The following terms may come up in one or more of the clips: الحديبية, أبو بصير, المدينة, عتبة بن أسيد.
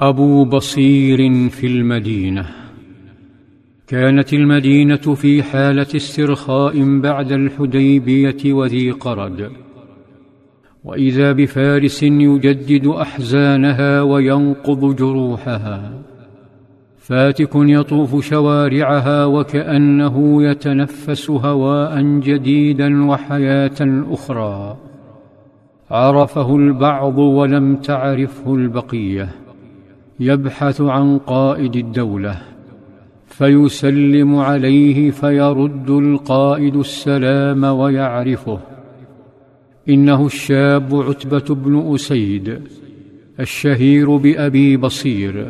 أبو بصير في المدينة. كانت المدينة في حالة استرخاء بعد الحديبية وذي قرد، وإذا بفارس يجدد أحزانها وينقض جروحها، فاتك يطوف شوارعها وكأنه يتنفس هواء جديدا وحياة أخرى عرفه البعض ولم تعرفه البقية، يبحث عن قائد الدولة فيسلم عليه فيرد القائد السلام ويعرفه. إنه الشاب عتبة بن أسيد الشهير بأبي بصير،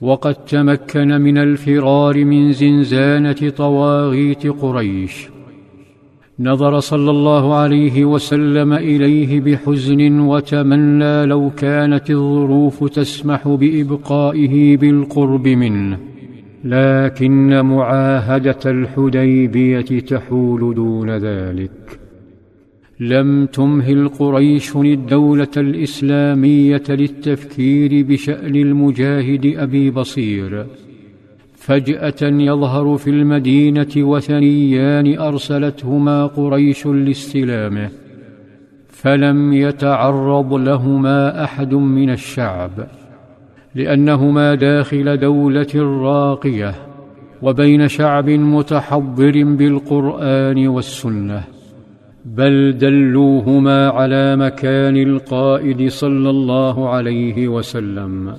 وقد تمكن من الفرار من زنزانة طواغيت قريش. نظر صلى الله عليه وسلم إليه بحزن وتمنى لو كانت الظروف تسمح بإبقائه بالقرب منه، لكن معاهدة الحديبية تحول دون ذلك. لم تمهل قريش الدولة الإسلامية للتفكير بشأن المجاهد أبي بصير. فجأة يظهر في المدينة وثنيان أرسلتهما قريش لاستلامه، فلم يتعرض لهما أحد من الشعب، لأنهما داخل دولة راقية وبين شعب متحضر بالقرآن والسنة، بل دلوهما على مكان القائد صلى الله عليه وسلم.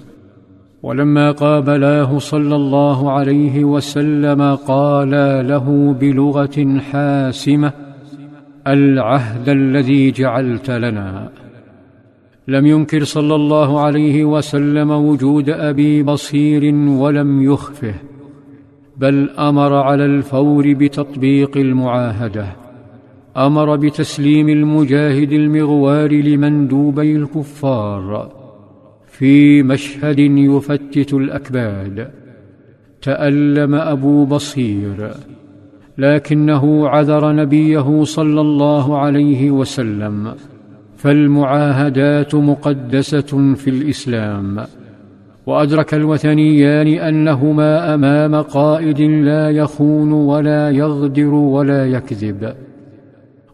ولما قابلاه صلى الله عليه وسلم قالا له بلغة حاسمة: العهد الذي جعلت لنا. لم ينكر صلى الله عليه وسلم وجود أبي بصير ولم يخفه، بل أمر على الفور بتطبيق المعاهدة، أمر بتسليم المجاهد المغوار لمندوبي الكفار في مشهد يفتت الأكباد. تألم أبو بصير، لكنه عذر نبيه صلى الله عليه وسلم، فالمعاهدات مقدسة في الإسلام. وأدرك الوثنيان أنهما أمام قائد لا يخون ولا يغدر ولا يكذب،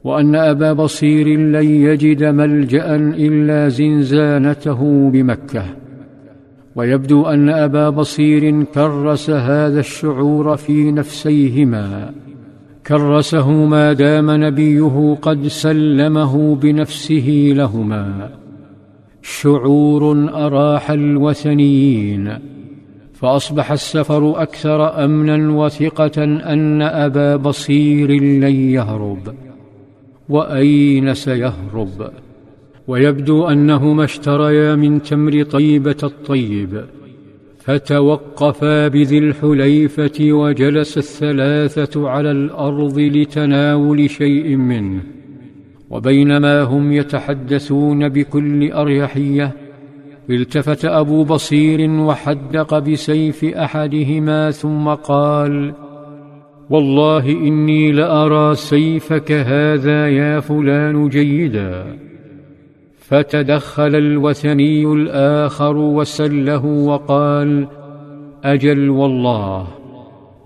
وأن أبا بصير لن يجد ملجأ إلا زنزانته بمكة. ويبدو أن أبا بصير كرس هذا الشعور في نفسيهما، كرسه ما دام نبيه قد سلمه بنفسه لهما. شعور أراح الوثنيين، فأصبح السفر أكثر أمنا وثقة أن أبا بصير لن يهرب، وأين سيهرب؟ ويبدو أنهما اشتريا من تمر طيبة الطيب، فتوقفا بذي الحليفة وجلس الثلاثة على الأرض لتناول شيء منه. وبينما هم يتحدثون بكل أريحية، التفت أبو بصير وحدق بسيف أحدهما ثم قال: والله إني لأرى سيفك هذا يا فلان جيدا. فتدخل الوثني الآخر وسله وقال: أجل والله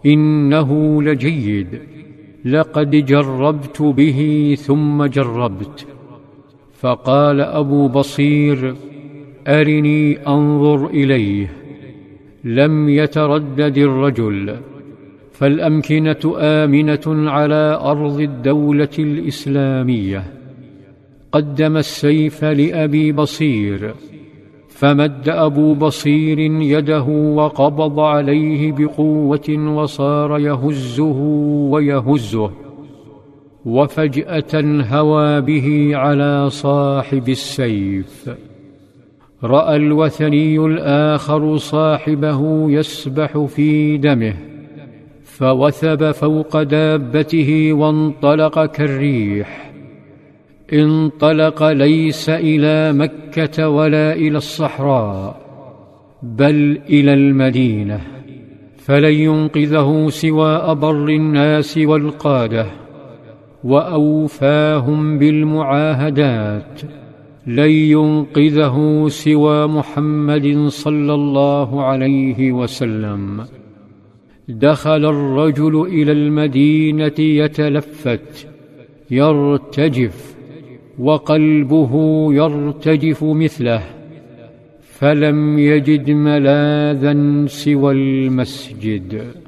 إنه لجيد، لقد جربت به ثم جربت. فقال أبو بصير: أرني أنظر إليه. لم يتردد الرجل، فالأمكنة آمنة على أرض الدولة الإسلامية. قدم السيف لأبي بصير، فمد أبو بصير يده وقبض عليه بقوة وصار يهزه ويهزه، وفجأة هوى به على صاحب السيف. رأى الوثني الآخر صاحبه يسبح في دمه، فوثب فوق دابته وانطلق كالريح. انطلق ليس إلى مكة ولا إلى الصحراء، بل إلى المدينة، فلن ينقذه سوى أبر الناس والقادة، وأوفاهم بالمعاهدات، لن ينقذه سوى محمد صلى الله عليه وسلم. دخل الرجل إلى المدينة يتلفت يرتجف وقلبه يرتجف مثله، فلم يجد ملاذا سوى المسجد.